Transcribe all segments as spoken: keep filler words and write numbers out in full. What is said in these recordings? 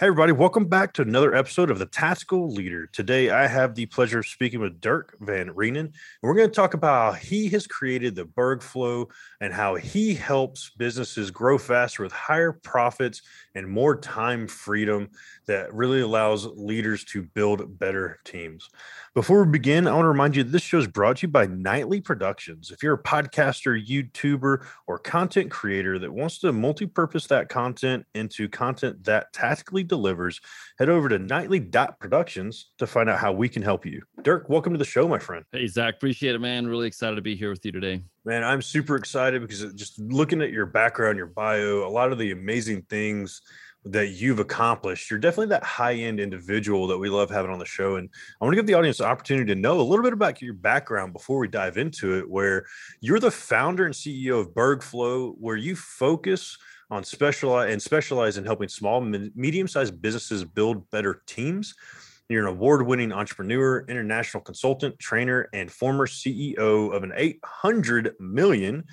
Hey, everybody. Welcome back to another episode of The Tactical Leader. Today, I have the pleasure of speaking with Dirk Van Rienen, and we're going to talk about how he has created the Bergflow and how he helps businesses grow faster with higher profits and more time freedom that really allows leaders to build better teams. Before we begin, I want to remind you that this show is brought to you by Nightly Productions. If you're a podcaster, YouTuber, or content creator that wants to multi-purpose that content into content that tactically delivers, head over to nightly dot productions to find out how we can help you. Dirk, welcome to the show, my friend. Hey, Zach. Appreciate it, man. Really excited to be here with you today. Man, I'm super excited because just looking at your background, your bio, a lot of the amazing things that you've accomplished. You're definitely that high-end individual that we love having on the show. And I want to give the audience the opportunity to know a little bit about your background before we dive into it, where you're the founder and C E O of Bergflow, where you focus on specialize and specialize in helping small, medium-sized businesses build better teams. You're an award-winning entrepreneur, international consultant, trainer, and former C E O of an eight hundred million dollars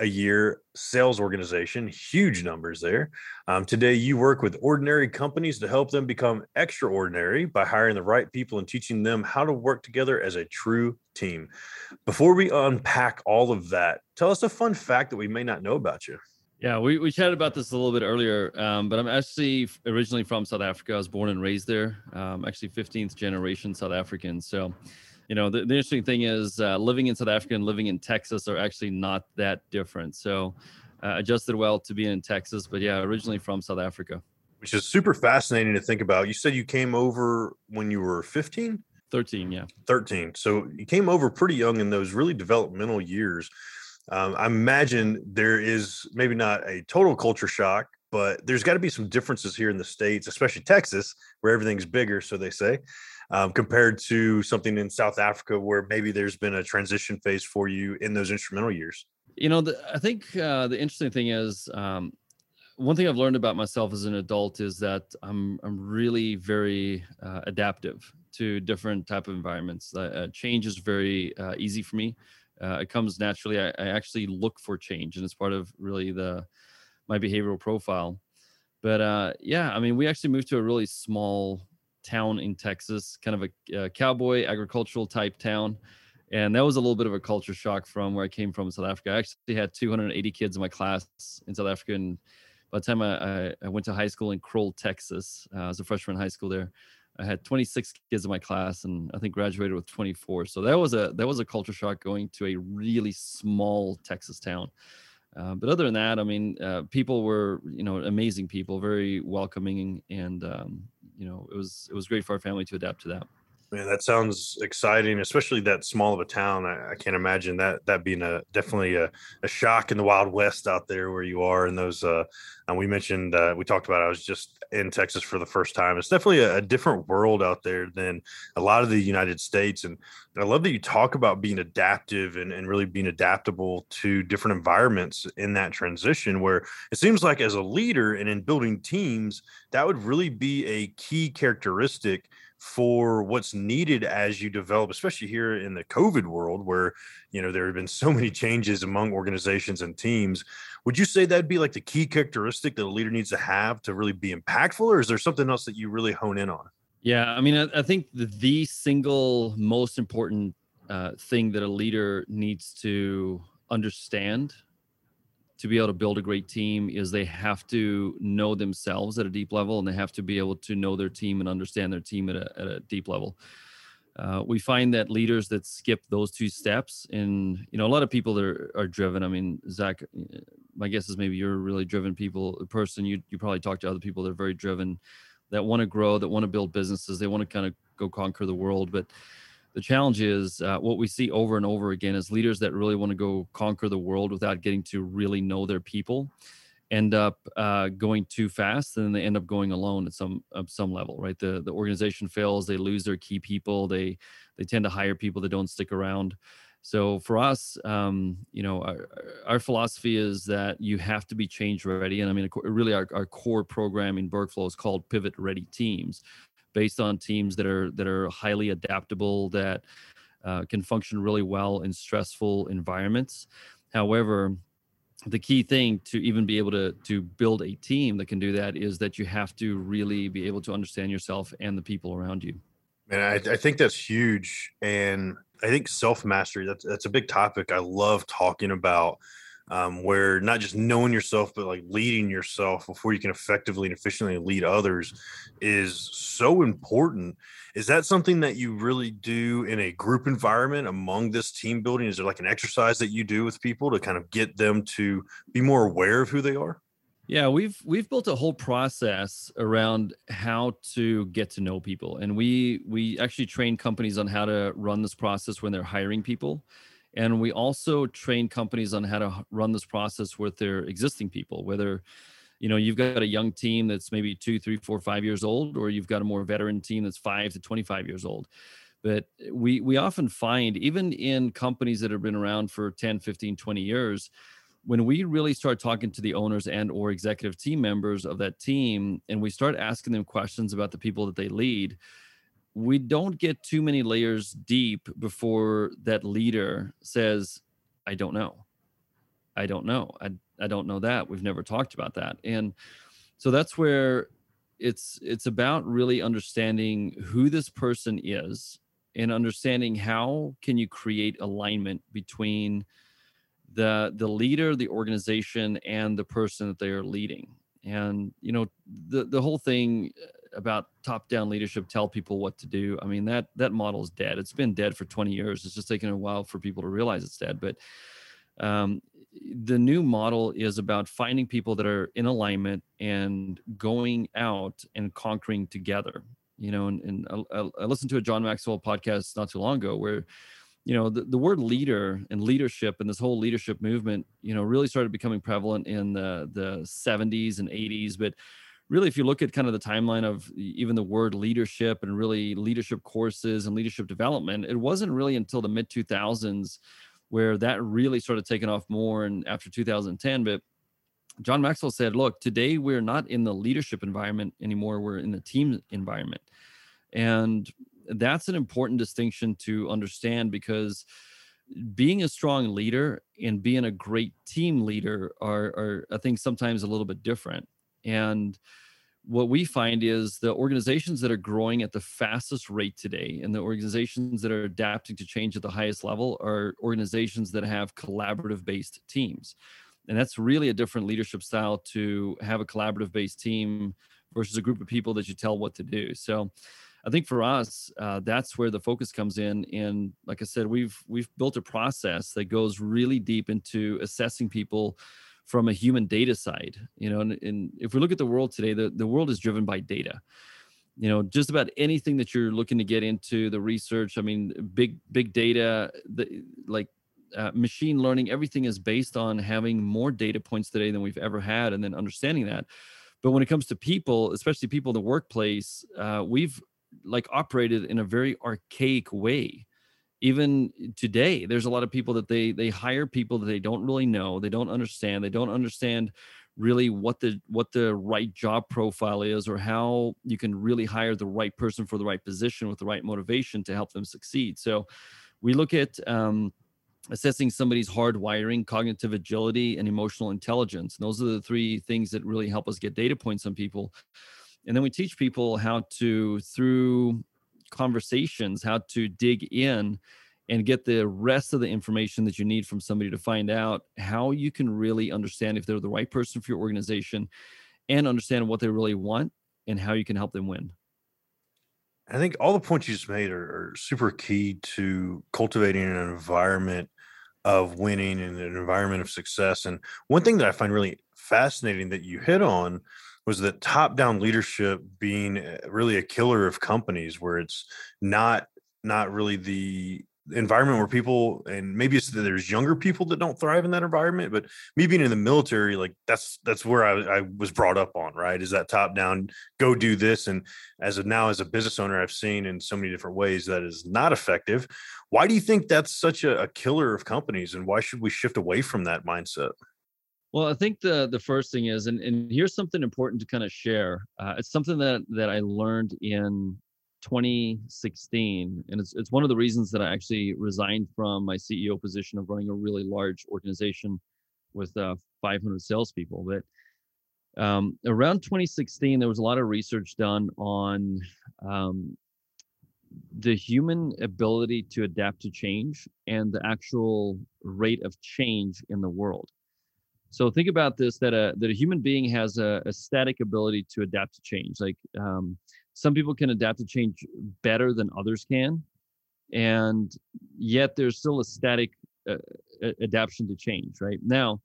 a year sales organization. Huge numbers there. Um, today, you work with ordinary companies to help them become extraordinary by hiring the right people and teaching them how to work together as a true team. Before we unpack all of that, tell us a fun fact that we may not know about you. Yeah, we, we chatted about this a little bit earlier, um, but I'm actually originally from South Africa. I was born and raised there. Um, actually fifteenth generation South African. So, you know, the, the interesting thing is uh, living in South Africa and living in Texas are actually not that different. So uh, adjusted well to being in Texas, but yeah, originally from South Africa. Which is super fascinating to think about. You said you came over when you were fifteen? thirteen, yeah. thirteen. So you came over pretty young in those really developmental years. Um, I imagine there is maybe not a total culture shock, but there's got to be some differences here in the States, especially Texas, where everything's bigger, so they say, um, compared to something in South Africa where maybe there's been a transition phase for you in those instrumental years. You know, the, I think uh, the interesting thing is um, one thing I've learned about myself as an adult is that I'm I'm really very uh, adaptive to different type of environments. Uh, change is very uh, easy for me. Uh, it comes naturally. I, I actually look for change, and it's part of really the my behavioral profile. But uh, yeah, I mean, we actually moved to a really small town in Texas, kind of a, a cowboy agricultural type town. And that was a little bit of a culture shock from where I came from in South Africa. I actually had two hundred eighty kids in my class in South Africa. And by the time I, I went to high school in Kroll, Texas, uh, as a freshman in high school there, I had twenty-six kids in my class, and I think graduated with twenty-four. So that was a that was a culture shock going to a really small Texas town. Uh, but other than that, I mean, uh, people were, you know, amazing people, very welcoming, and um, you know, it was it was great for our family to adapt to that. Man, that sounds exciting, especially that small of a town. I, I can't imagine that that being a definitely a, a shock in the Wild West out there where you are. And those, uh, and we mentioned, uh, we talked about. I was just in Texas for the first time. It's definitely a, a different world out there than a lot of the United States. And I love that you talk about being adaptive and, and really being adaptable to different environments in that transition. Where it seems like as a leader and in building teams, that would really be a key characteristic for what's needed as you develop, especially here in the COVID world where, you know, there have been so many changes among organizations and teams. Would you say that'd be like the key characteristic that a leader needs to have to really be impactful, or is there something else that you really hone in on? Yeah, I mean, I, I think the, the single most important uh, thing that a leader needs to understand to be able to build a great team is they have to know themselves at a deep level, and they have to be able to know their team and understand their team at a, at a deep level. Uh, we find that leaders that skip those two steps, and, you know, a lot of people that are, are driven. I mean, Zach, my guess is maybe you're a really driven people person. You, you probably talk to other people that are very driven, that want to grow, that want to build businesses. They want to kind of go conquer the world. But the challenge is uh, what we see over and over again is leaders that really want to go conquer the world without getting to really know their people. end up uh, going too fast, and then they end up going alone at some at some level, right? The the organization fails, they lose their key people, they they tend to hire people that don't stick around. So for us, um, you know, our, our philosophy is that you have to be change ready. And I mean, really our, our core program in Bergflow is called Pivot Ready Teams, based on teams that are that are highly adaptable, that uh, can function really well in stressful environments. However, the key thing to even be able to to build a team that can do that is that you have to really be able to understand yourself and the people around you. Man, I, I think that's huge. And I think self-mastery, that's, that's a big topic I love talking about, um, where not just knowing yourself, but like leading yourself before you can effectively and efficiently lead others is so important. Is that something that you really do in a group environment among this team building? Is there like an exercise that you do with people to kind of get them to be more aware of who they are? Yeah, we've we've built a whole process around how to get to know people. And we we actually train companies on how to run this process when they're hiring people. And we also train companies on how to run this process with their existing people, whether, you know, you've got a young team that's maybe two, three, four, five years old, or you've got a more veteran team that's five to twenty-five years old. But we we often find, even in companies that have been around for ten, fifteen, twenty years, when we really start talking to the owners and or executive team members of that team, and we start asking them questions about the people that they lead, we don't get too many layers deep before that leader says, I don't know. I don't know. I, I don't know that. We've never talked about that. And so that's where it's it's about really understanding who this person is and understanding how can you create alignment between the the leader, the organization, and the person that they are leading. And, you know, the, the whole thing about top-down leadership, tell people what to do. I mean, that that model is dead. It's been dead for twenty years. It's just taken a while for people to realize it's dead. But um, the new model is about finding people that are in alignment and going out and conquering together. You know, and, and I, I listened to a John Maxwell podcast not too long ago where, you know, the, the word leader and leadership and this whole leadership movement, you know, really started becoming prevalent in the, the seventies and eighties. But really, if you look at kind of the timeline of even the word leadership and really leadership courses and leadership development, it wasn't really until the mid two thousands where that really started taking off more, and after two thousand ten. But John Maxwell said, look, today we're not in the leadership environment anymore. We're in the team environment. And that's an important distinction to understand, because being a strong leader and being a great team leader are, are I think, sometimes a little bit different. And what we find is the organizations that are growing at the fastest rate today and the organizations that are adapting to change at the highest level are organizations that have collaborative-based teams. And that's really a different leadership style, to have a collaborative-based team versus a group of people that you tell what to do. So I think for us, uh, that's where the focus comes in. And like I said, we've we've built a process that goes really deep into assessing people from a human data side. You know, and, and if we look at the world today, the, the world is driven by data. You know, just about anything that you're looking to get into, the research, I mean, big, big data, the, like uh, machine learning, everything is based on having more data points today than we've ever had, and then understanding that. But when it comes to people, especially people in the workplace, uh, we've like operated in a very archaic way. Even today, there's a lot of people that they they hire people that they don't really know, they don't understand, they don't understand really what the what the right job profile is, or how you can really hire the right person for the right position with the right motivation to help them succeed. So we look at um, assessing somebody's hard wiring, cognitive agility, and emotional intelligence. And those are the three things that really help us get data points on people. And then we teach people how to, through conversations, how to dig in and get the rest of the information that you need from somebody to find out how you can really understand if they're the right person for your organization, and understand what they really want and how you can help them win. I think all the points you just made are, are super key to cultivating an environment of winning and an environment of success. And one thing that I find really fascinating that you hit on was that top-down leadership being really a killer of companies, where it's not not really the environment where people, and maybe it's that there's younger people that don't thrive in that environment, but me being in the military, like that's that's where I, I was brought up on, right? Is that top down, go do this. And as of now, as a business owner, I've seen in so many different ways that is not effective. Why do you think that's such a, a killer of companies, and why should we shift away from that mindset? Well, I think the the first thing is, and, and here's something important to kind of share. Uh, it's something that that I learned in twenty sixteen, and it's it's one of the reasons that I actually resigned from my C E O position of running a really large organization with uh, five hundred salespeople. But um, around twenty sixteen, there was a lot of research done on um, the human ability to adapt to change and the actual rate of change in the world. So think about this: that a that a human being has a, a static ability to adapt to change. Like um, some people can adapt to change better than others can, and yet there's still a static uh, adaptation to change. Right now,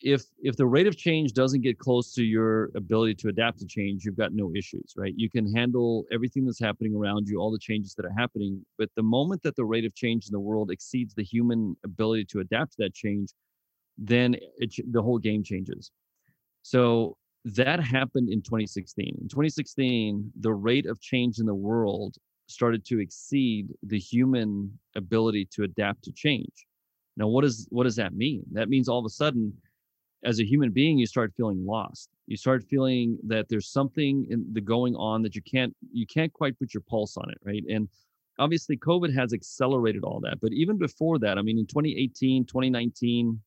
if if the rate of change doesn't get close to your ability to adapt to change, you've got no issues. Right, you can handle everything that's happening around you, all the changes that are happening. But the moment that the rate of change in the world exceeds the human ability to adapt to that change, then it, the whole game changes. So that happened in twenty sixteen. In twenty sixteen, the rate of change in the world started to exceed the human ability to adapt to change. Now, what is, what does that mean? That means all of a sudden, as a human being, you start feeling lost. You start feeling that there's something in the going on that you can't you can't quite put your pulse on it, right? And obviously, COVID has accelerated all that. But even before that, I mean, in twenty eighteen, twenty nineteen.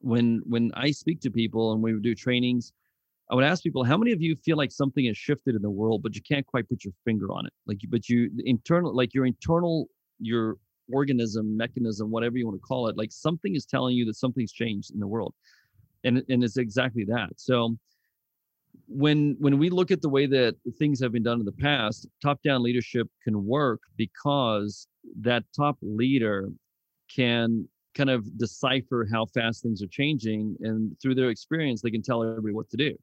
When when I speak to people and we do trainings, I would ask people, how many of you feel like something has shifted in the world, but you can't quite put your finger on it? Like, but you internal, like your internal, your organism, mechanism, whatever you want to call it, like something is telling you that something's changed in the world. And and it's exactly that. So when when we look at the way that things have been done in the past, top-down leadership can work because that top leader can kind of decipher how fast things are changing, and through their experience they can tell everybody what to do.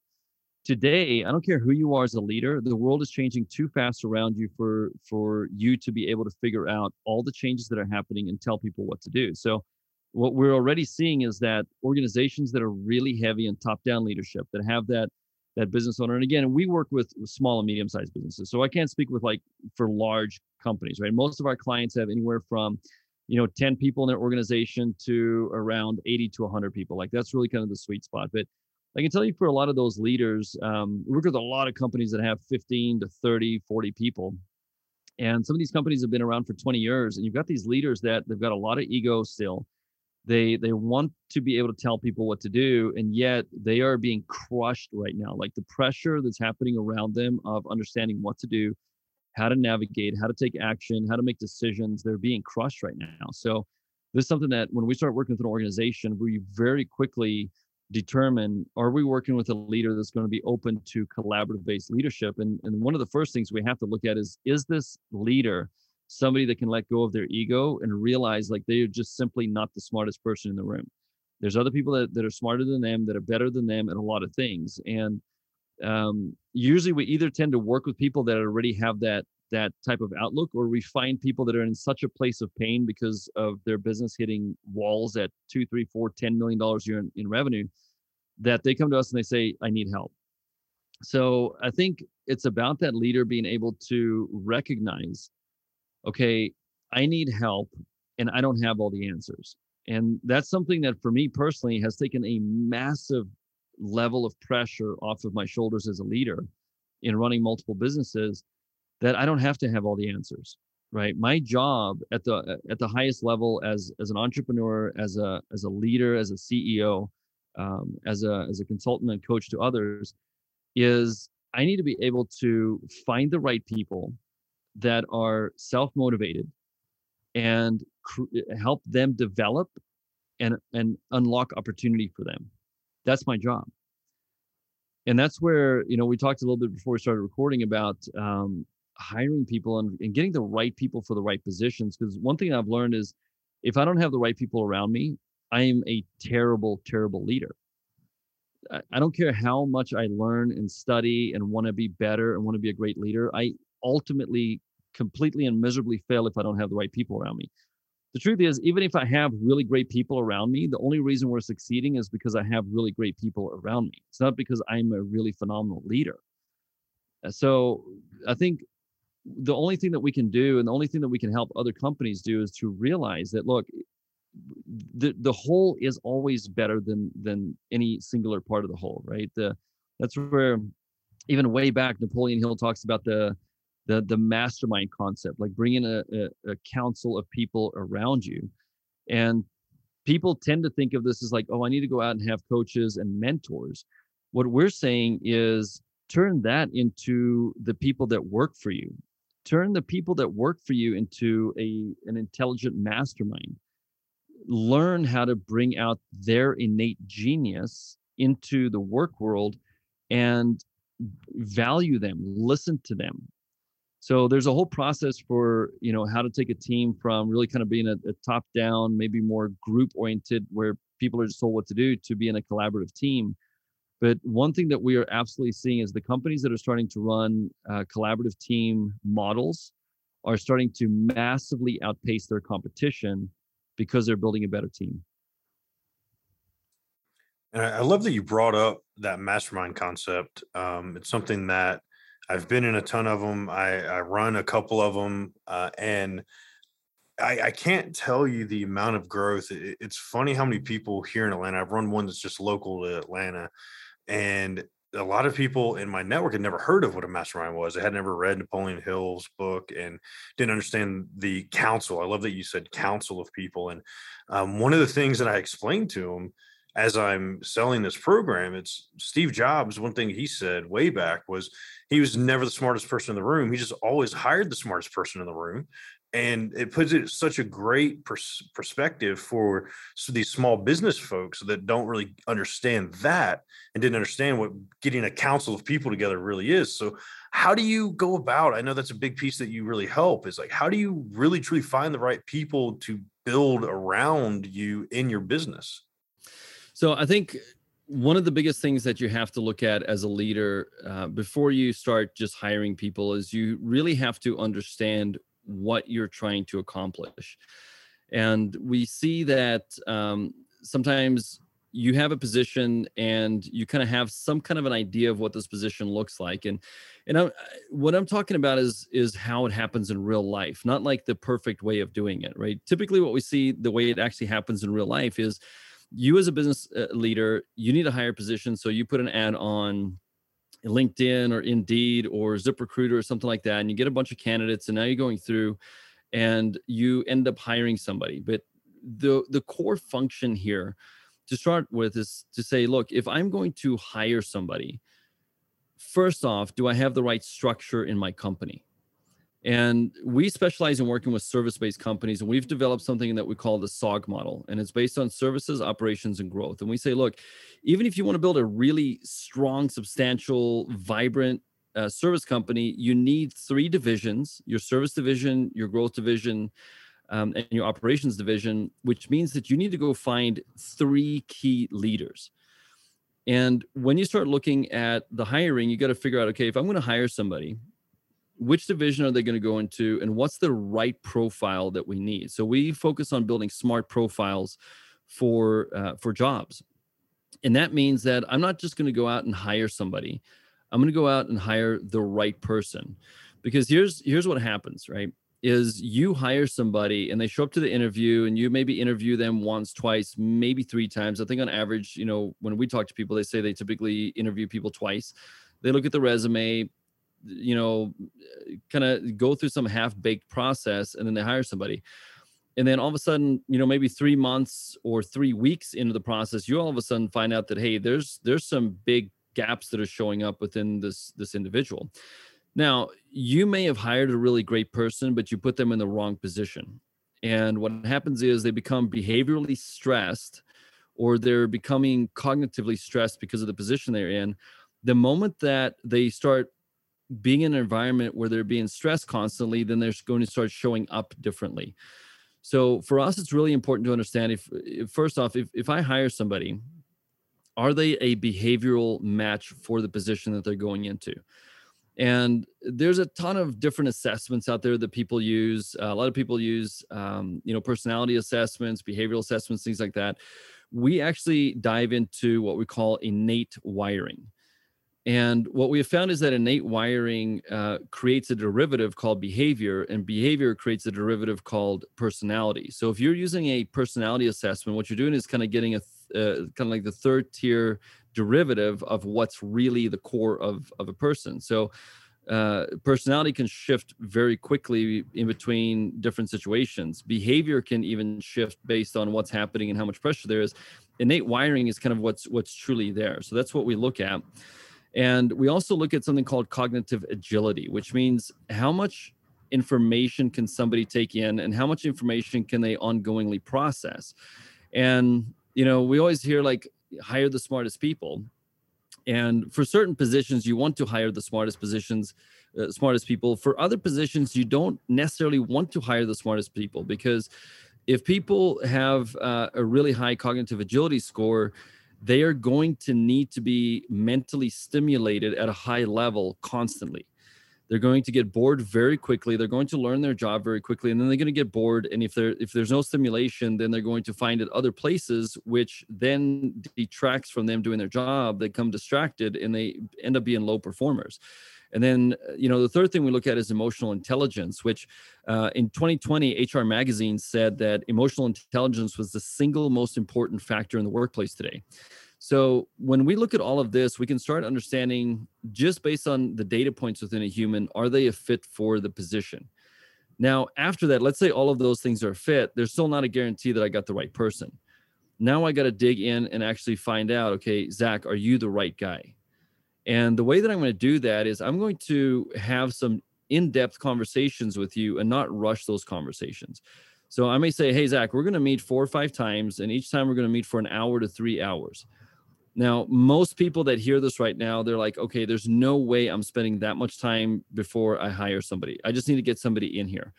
Today, I don't care who you are as a leader, the world is changing too fast around you for for you to be able to figure out all the changes that are happening and tell people what to do. So what we're already seeing is that organizations that are really heavy in top-down leadership, that have that that business owner, and again, we work with small and medium-sized businesses, so I can't speak with like for large companies, right? Most of our clients have anywhere from you know, ten people in their organization to around eighty to one hundred people. Like that's really kind of the sweet spot. But I can tell you for a lot of those leaders, um, we work with a lot of companies that have fifteen to thirty, forty people. And some of these companies have been around for twenty years, and you've got these leaders that they've got a lot of ego still. They, they want to be able to tell people what to do, and yet they are being crushed right now. Like the pressure that's happening around them of understanding what to do, how to navigate, how to take action, how to make decisions. They're being crushed right now. So this is something that when we start working with an organization, we very quickly determine, are we working with a leader that's going to be open to collaborative-based leadership? And, and one of the first things we have to look at is, is this leader somebody that can let go of their ego and realize like they are just simply not the smartest person in the room? There's other people that, that are smarter than them, that are better than them at a lot of things. And um usually we either tend to work with people that already have that that type of outlook, or we find people that are in such a place of pain because of their business hitting walls at two three four ten million dollars a year in, in revenue, that they come to us and they say, I need help. So I think it's about that leader being able to recognize, okay, I need help and I don't have all the answers. And that's something that for me personally has taken a massive level of pressure off of my shoulders as a leader in running multiple businesses, that I don't have to have all the answers, right? My job at the at the highest level as as an entrepreneur, as a as a leader, as a C E O, um, as a as a consultant and coach to others, is I need to be able to find the right people that are self-motivated and cr- help them develop and and unlock opportunity for them. That's my job. And that's where, you know, we talked a little bit before we started recording about um, hiring people and, and getting the right people for the right positions. Because one thing I've learned is if I don't have the right people around me, I am a terrible, terrible leader. I, I don't care how much I learn and study and want to be better and want to be a great leader. I ultimately completely and miserably fail if I don't have the right people around me. The truth is, even if I have really great people around me, the only reason we're succeeding is because I have really great people around me. It's not because I'm a really phenomenal leader. So I think the only thing that we can do, and the only thing that we can help other companies do, is to realize that, look, the the whole is always better than than any singular part of the whole, right? The that's where even way back Napoleon Hill talks about the The, the mastermind concept, like bringing a, a, a council of people around you. And people tend to think of this as like, oh, I need to go out and have coaches and mentors. What we're saying is turn that into the people that work for you. Turn the people that work for you into a, an intelligent mastermind. Learn how to bring out their innate genius into the work world and value them, listen to them. So there's a whole process for, you know, how to take a team from really kind of being a, a top-down, maybe more group-oriented, where people are just told what to do, to being a collaborative team. But one thing that we are absolutely seeing is the companies that are starting to run uh, collaborative team models are starting to massively outpace their competition because they're building a better team. And I love that you brought up that mastermind concept. Um, it's something that I've been in a ton of them. I, I run a couple of them, uh, and I, I can't tell you the amount of growth. It, it's funny how many people here in Atlanta, I've run one that's just local to Atlanta, and a lot of people in my network had never heard of what a mastermind was. They had never read Napoleon Hill's book and didn't understand the council. I love that you said council of people. And um, one of the things that I explained to them as I'm selling this program, it's Steve Jobs. One thing he said way back was he was never the smartest person in the room. He just always hired the smartest person in the room. And it puts it such a great pers- perspective for these small business folks that don't really understand that and didn't understand what getting a council of people together really is. So how do you go about, I know that's a big piece that you really help, is like, how do you really truly find the right people to build around you in your business? So I think one of the biggest things that you have to look at as a leader uh, before you start just hiring people is you really have to understand what you're trying to accomplish. And we see that um, sometimes you have a position and you kind of have some kind of an idea of what this position looks like. And and I'm, what I'm talking about is, is how it happens in real life, not like the perfect way of doing it, right? Typically what we see the way it actually happens in real life is, you as a business leader, you need a higher position. So you put an ad on LinkedIn or Indeed or ZipRecruiter or something like that, and you get a bunch of candidates, and now you're going through and you end up hiring somebody. But the, the core function here to start with is to say, look, if I'm going to hire somebody, first off, do I have the right structure in my company? And we specialize in working with service-based companies, and we've developed something that we call the S O G model, and it's based on services, operations, and growth. And we say, look, even if you want to build a really strong, substantial, vibrant uh, service company, you need three divisions: your service division, your growth division, um, and your operations division, which means that you need to go find three key leaders. And when you start looking at the hiring, you got to figure out, okay, if I'm going to hire somebody, which division are they going to go into, and what's the right profile that we need? So we focus on building smart profiles for uh, for jobs. And that means that I'm not just going to go out and hire somebody. I'm going to go out and hire the right person. Because here's here's what happens, right? Is you hire somebody and they show up to the interview, and you maybe interview them once, twice, maybe three times. I think on average, you know, when we talk to people, they say they typically interview people twice. They look at the resume, you know, kind of go through some half-baked process, and then they hire somebody. And then all of a sudden, you know, maybe three months or three weeks into the process, you all of a sudden find out that, hey, there's there's some big gaps that are showing up within this this individual. Now, you may have hired a really great person, but you put them in the wrong position. And what happens is they become behaviorally stressed, or they're becoming cognitively stressed because of the position they're in. The moment that they start being in an environment where they're being stressed constantly, then they're going to start showing up differently. So for us, it's really important to understand if, if first off, if, if I hire somebody, are they a behavioral match for the position that they're going into? And there's a ton of different assessments out there that people use. Uh, a lot of people use, um, you know, personality assessments, behavioral assessments, things like that. We actually dive into what we call innate wiring. And what we have found is that innate wiring uh, creates a derivative called behavior, and behavior creates a derivative called personality. So if you're using a personality assessment, what you're doing is kind of getting a uh, kind of like the third tier derivative of what's really the core of, of a person. So uh, personality can shift very quickly in between different situations. Behavior can even shift based on what's happening and how much pressure there is. Innate wiring is kind of what's what's truly there. So that's what we look at. And we also look at something called cognitive agility, which means how much information can somebody take in and how much information can they ongoingly process. And, you know, we always hear like, hire the smartest people. And for certain positions, you want to hire the smartest positions, uh, smartest people. For other positions, you don't necessarily want to hire the smartest people, because if people have uh, a really high cognitive agility score, they are going to need to be mentally stimulated at a high level constantly. They're going to get bored very quickly. They're going to learn their job very quickly, and then they're going to get bored. And if there if there's no stimulation, then they're going to find it other places, which then detracts from them doing their job. They come distracted, and they end up being low performers. And then, you know, the third thing we look at is emotional intelligence, which uh, in twenty twenty, H R Magazine said that emotional intelligence was the single most important factor in the workplace today. So when we look at all of this, we can start understanding, just based on the data points within a human, are they a fit for the position? Now, after that, let's say all of those things are a fit. There's still not a guarantee that I got the right person. Now I got to dig in and actually find out, okay, Zach, are you the right guy? And the way that I'm going to do that is I'm going to have some in-depth conversations with you and not rush those conversations. So I may say, hey, Zach, we're going to meet four or five times, and each time we're going to meet for an hour to three hours. Now, most people that hear this right now, they're like, okay, there's no way I'm spending that much time before I hire somebody. I just need to get somebody in here.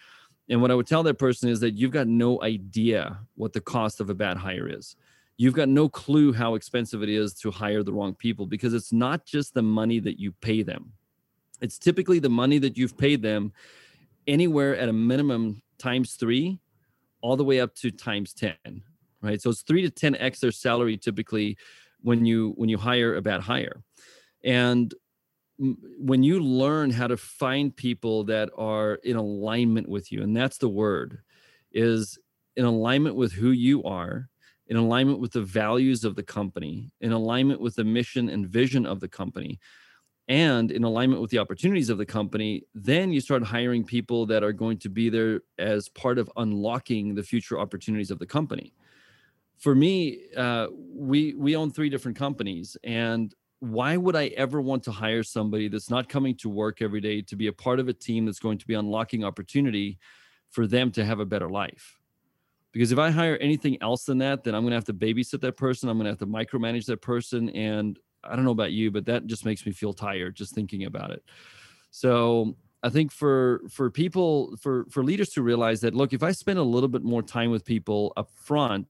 And what I would tell that person is that you've got no idea what the cost of a bad hire is. You've got no clue how expensive it is to hire the wrong people, because it's not just the money that you pay them. It's typically the money that you've paid them, anywhere at a minimum times three, all the way up to times ten, right? So it's three to ten X their salary typically when you, when you hire a bad hire. And when you learn how to find people that are in alignment with you, and that's the word, is in alignment with who you are, in alignment with the values of the company, in alignment with the mission and vision of the company, and in alignment with the opportunities of the company, then you start hiring people that are going to be there as part of unlocking the future opportunities of the company. For me, uh, we, we own three different companies, and why would I ever want to hire somebody that's not coming to work every day to be a part of a team that's going to be unlocking opportunity for them to have a better life? Because if I hire anything else than that, then I'm going to have to babysit that person. I'm going to have to micromanage that person. And I don't know about you, but that just makes me feel tired just thinking about it. So I think for for people, for, for leaders to realize that, look, if I spend a little bit more time with people up front,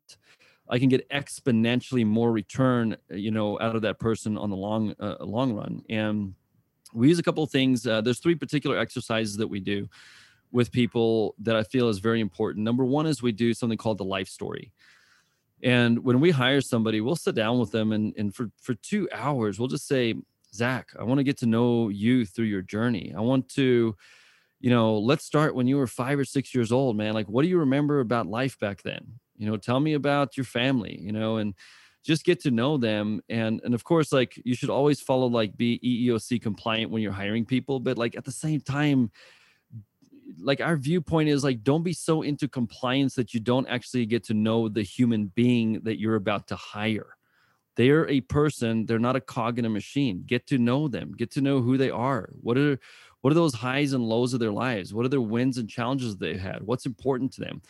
I can get exponentially more return, you know, out of that person on the long, uh, long run. And we use a couple of things. Uh, there's three particular exercises that we do with people that I feel is very important. Number one is we do something called the life story. And when we hire somebody, we'll sit down with them, and, and for, for two hours, we'll just say, Zach, I want to get to know you through your journey. I want to, you know, let's start when you were five or six years old, man. Like, what do you remember about life back then? You know, tell me about your family, you know, and just get to know them. And, and of course, like, you should always follow, like, be E E O C compliant when you're hiring people. But like at the same time, like, our viewpoint is like, don't be so into compliance that you don't actually get to know the human being that you're about to hire. They're a person. They're not a cog in a machine. Get to know them. Get to know who they are. What are, what are those highs and lows of their lives? What are their wins and challenges they've had? What's important to them?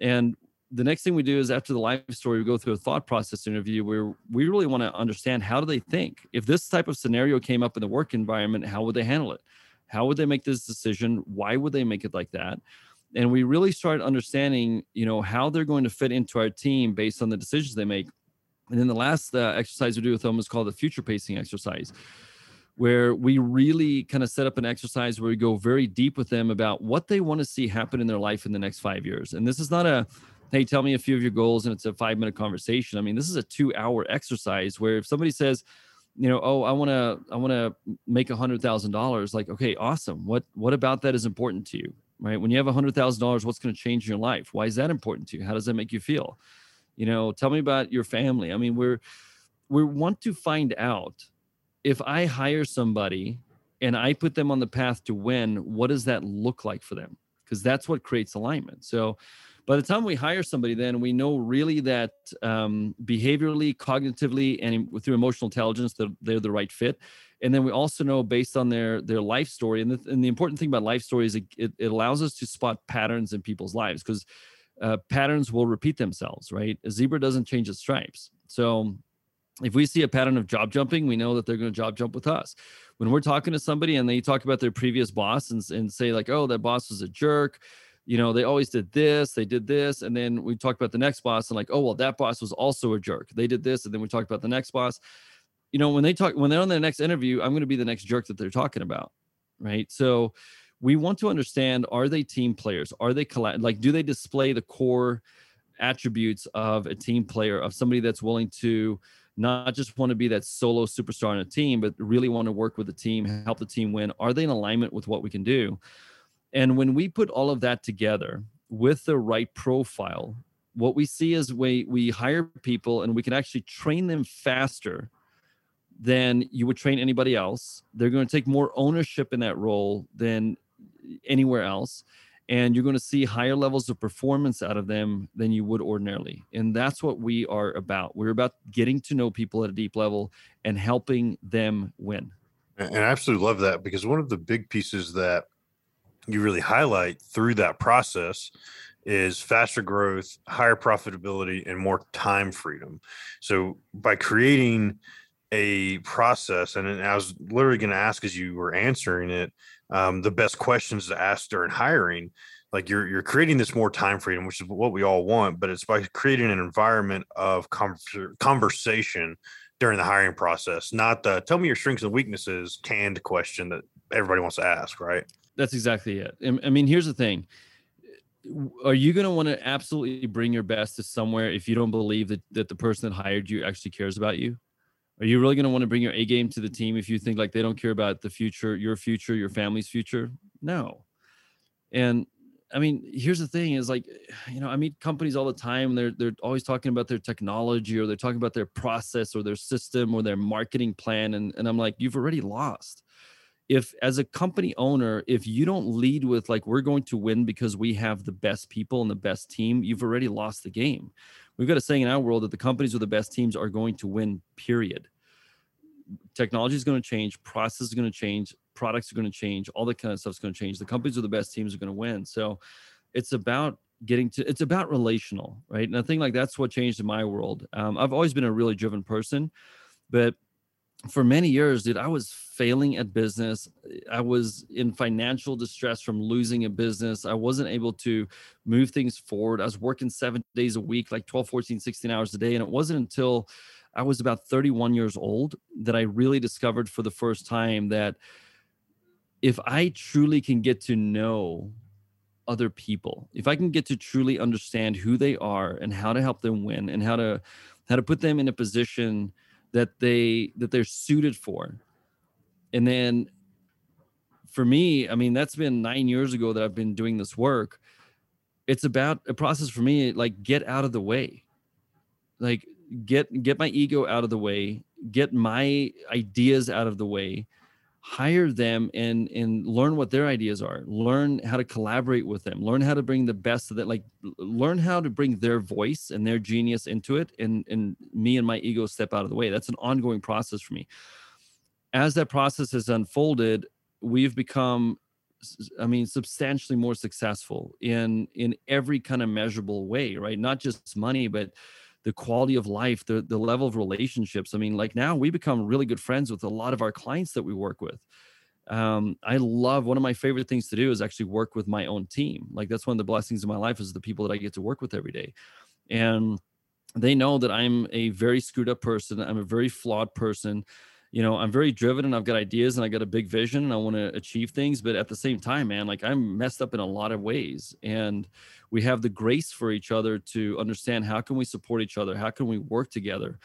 And the next thing we do is, after the life story, we go through a thought process interview where we really want to understand, how do they think? If this type of scenario came up in the work environment, how would they handle it? How would they make this decision? Why would they make it like that? And we really start understanding, you know, how they're going to fit into our team based on the decisions they make. And then the last uh, exercise we do with them is called the future pacing exercise, where we really kind of set up an exercise where we go very deep with them about what they want to see happen in their life in the next five years. And this is not a, hey, tell me a few of your goals and it's a five minute conversation. I mean, this is a two hour exercise where if somebody says, you know, oh, I want to, I want to make a hundred thousand dollars. Like, okay, awesome. What, what about that is important to you, right? When you have a hundred thousand dollars, what's going to change in your life? Why is that important to you? How does that make you feel? You know, tell me about your family. I mean, we're, we want to find out if I hire somebody and I put them on the path to win, what does that look like for them? Because that's what creates alignment. So by the time we hire somebody, then we know really that um, behaviorally, cognitively, and through emotional intelligence, that they're, they're the right fit. And then we also know based on their their life story. And the, and the important thing about life story is it, it, it allows us to spot patterns in people's lives, because uh, patterns will repeat themselves, right? A zebra doesn't change its stripes. So if we see a pattern of job jumping, we know that they're going to job jump with us. When we're talking to somebody and they talk about their previous boss and, and say like, oh, that boss was a jerk. You know, they always did this, they did this. And then we talk about the next boss and like, oh, well, that boss was also a jerk. They did this. And then we talk about the next boss. You know, when they talk, when they're on their next interview, I'm going to be the next jerk that they're talking about. Right. So we want to understand, are they team players? Are they collab- like, do they display the core attributes of a team player, of somebody that's willing to not just want to be that solo superstar on a team, but really want to work with the team, help the team win? Are they in alignment with what we can do? And when we put all of that together with the right profile, what we see is we, we hire people and we can actually train them faster than you would train anybody else. They're going to take more ownership in that role than anywhere else. And you're going to see higher levels of performance out of them than you would ordinarily. And that's what we are about. We're about getting to know people at a deep level and helping them win. And I absolutely love that, because one of the big pieces that you really highlight through that process is faster growth, higher profitability, and more time freedom. So by creating a process, and I was literally going to ask as you were answering it, um, the best questions to ask during hiring, like you're you're creating this more time freedom, which is what we all want, but it's by creating an environment of con- conversation during the hiring process, not the tell me your strengths and weaknesses canned question that everybody wants to ask, right? That's exactly it. I mean, here's the thing. Are you going to want to absolutely bring your best to somewhere if you don't believe that, that the person that hired you actually cares about you? Are you really going to want to bring your A game to the team if you think like they don't care about the future, your future, your family's future? No. And I mean, here's the thing is like, you know, I meet companies all the time. They're, they're always talking about their technology, or they're talking about their process or their system or their marketing plan. And, and I'm like, you've already lost. If as a company owner, if you don't lead with like, we're going to win because we have the best people and the best team, you've already lost the game. We've got a saying in our world that the companies with the best teams are going to win, period. Technology is going to change. Process is going to change. Products are going to change. All that kind of stuff is going to change. The companies with the best teams are going to win. So it's about getting to, it's about relational, right? And I think like that's what changed in my world. Um, I've always been a really driven person, but for many years, dude, I was failing at business. I was in financial distress from losing a business. I wasn't able to move things forward. I was working seven days a week, like twelve, fourteen, sixteen hours a day. And it wasn't until I was about thirty-one years old that I really discovered for the first time that if I truly can get to know other people, if I can get to truly understand who they are and how to help them win and how to how to put them in a position that they that they're suited for. And then for me, I mean, that's been nine years ago that I've been doing this work. It's about a process for me, like get out of the way, like get get my ego out of the way, get my ideas out of the way, hire them and and learn what their ideas are, learn how to collaborate with them, learn how to bring the best of that, like learn how to bring their voice and their genius into it, and and me and my ego step out of the way. That's an ongoing process for me. As that process has unfolded, we've become, I mean, substantially more successful in in every kind of measurable way, right? Not just money, but the quality of life, the, the level of relationships. I mean, like now we become really good friends with a lot of our clients that we work with. Um, I love, one of my favorite things to do is actually work with my own team. Like that's one of the blessings of my life is the people that I get to work with every day. And they know that I'm a very screwed up person. I'm a very flawed person. you know, I'm very driven and I've got ideas and I got a big vision and I want to achieve things. But at the same time, man, like I'm messed up in a lot of ways, and we have the grace for each other to understand how can we support each other? How can we work together?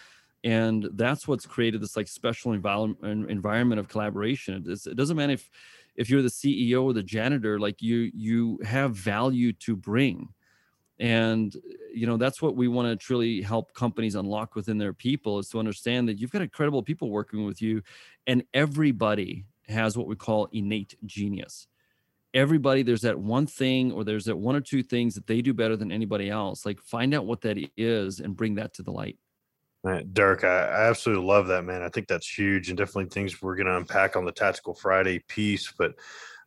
And that's what's created this like special environment environment of collaboration. It's, it doesn't matter if if you're the C E O or the janitor, like you you have value to bring. And you know that's what we want to truly help companies unlock within their people, is to understand that you've got incredible people working with you, and everybody has what we call innate genius. Everybody, there's that one thing, or there's that one or two things that they do better than anybody else. Like find out what that is and bring that to the light. Man, Dirk, I, I absolutely love that, man. I think that's huge, and definitely things we're going to unpack on the Tactical Friday piece. But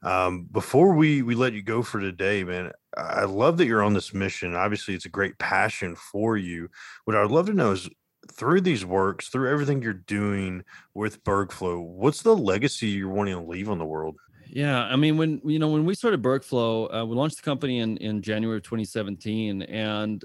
um, before we, we let you go for today, man, I love that you're on this mission. Obviously, it's a great passion for you. What I would love to know is, through these works, through everything you're doing with Bergflow, what's the legacy you're wanting to leave on the world? Yeah, I mean, when you know when we started Bergflow, uh, we launched the company in, in January of twenty seventeen, and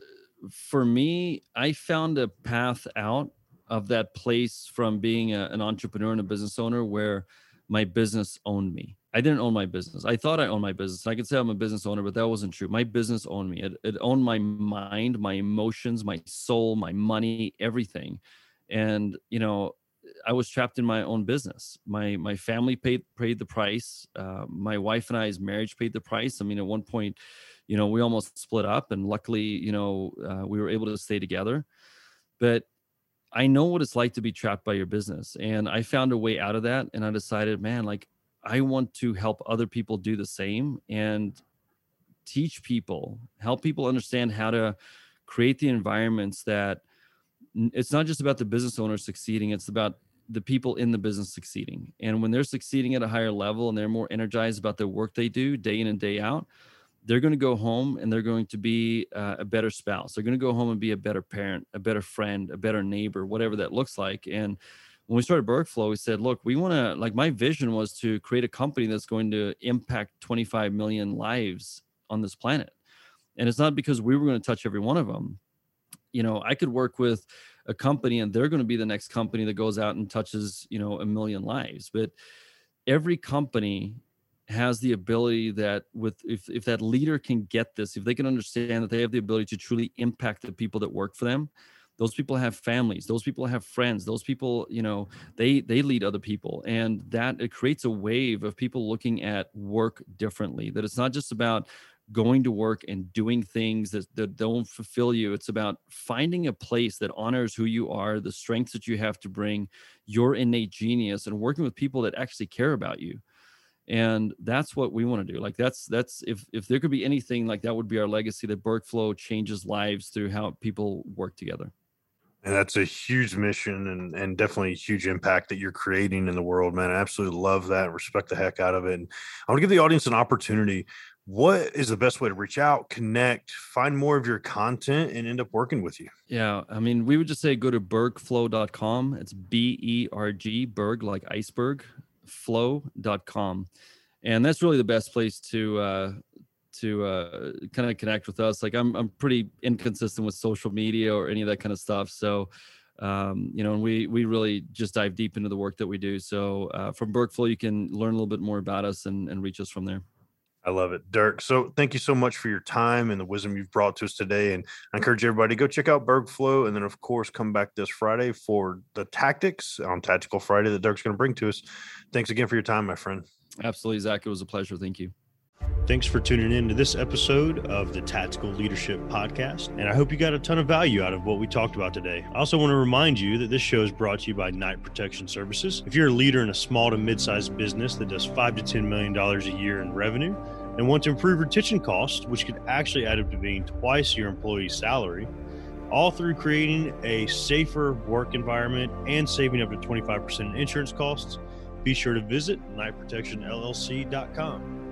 for me, I found a path out of that place from being a, an entrepreneur and a business owner where my business owned me. I didn't own my business. I thought I owned my business. I could say I'm a business owner, but that wasn't true. My business owned me. It, it owned my mind, my emotions, my soul, my money, everything. And, you know, I was trapped in my own business. My my family paid paid the price. Uh, my wife and I's marriage paid the price. I mean, at one point, you know, we almost split up, and luckily, you know, uh, we were able to stay together. But I know what it's like to be trapped by your business, and I found a way out of that. And I decided, man, like I want to help other people do the same and teach people, help people understand how to create the environments that it's not just about the business owner succeeding. It's about the people in the business succeeding. And when they're succeeding at a higher level and they're more energized about the work they do day in and day out, they're going to go home and they're going to be uh, a better spouse. They're going to go home and be a better parent, a better friend, a better neighbor, whatever that looks like. And when we started Bergflow, we said, look, we want to, like my vision was to create a company that's going to impact twenty-five million lives on this planet. And it's not because we were going to touch every one of them. You know, I could work with a company and they're going to be the next company that goes out and touches, you know, a million lives. But every company has the ability that with if, if that leader can get this, if they can understand that they have the ability to truly impact the people that work for them, those people have families, those people have friends, those people, you know, they they lead other people. And that it creates a wave of people looking at work differently, that it's not just about going to work and doing things that, that don't fulfill you. It's about finding a place that honors who you are, the strengths that you have to bring, your innate genius, and working with people that actually care about you. And that's what we want to do. Like that's, that's if, if there could be anything, like that would be our legacy, that Bergflow changes lives through how people work together. And that's a huge mission, and, and definitely a huge impact that you're creating in the world, man. I absolutely love that. Respect the heck out of it. And I want to give the audience an opportunity. What is the best way to reach out, connect, find more of your content, and end up working with you? Yeah. I mean, we would just say go to bergflow dot com. It's B E R G, Berg, like iceberg, flow dot com. And that's really the best place to uh to uh kind of connect with us. Like I'm I'm pretty inconsistent with social media or any of that kind of stuff. So um you know, and we we really just dive deep into the work that we do. So uh from Bergflow you can learn a little bit more about us and, and reach us from there. I love it, Dirk. So thank you so much for your time and the wisdom you've brought to us today. And I encourage everybody to go check out Bergflow. And then, of course, come back this Friday for the tactics on Tactical Friday that Dirk's going to bring to us. Thanks again for your time, my friend. Absolutely, Zach. It was a pleasure. Thank you. Thanks for tuning in to this episode of the Tactical Leadership Podcast, and I hope you got a ton of value out of what we talked about today. I also want to remind you that this show is brought to you by Knight Protection Services. If you're a leader in a small to mid-sized business that does five to ten million dollars a year in revenue and want to improve retention costs, which could actually add up to being twice your employee's salary, all through creating a safer work environment and saving up to twenty-five percent in insurance costs, be sure to visit knight protection l l c dot com.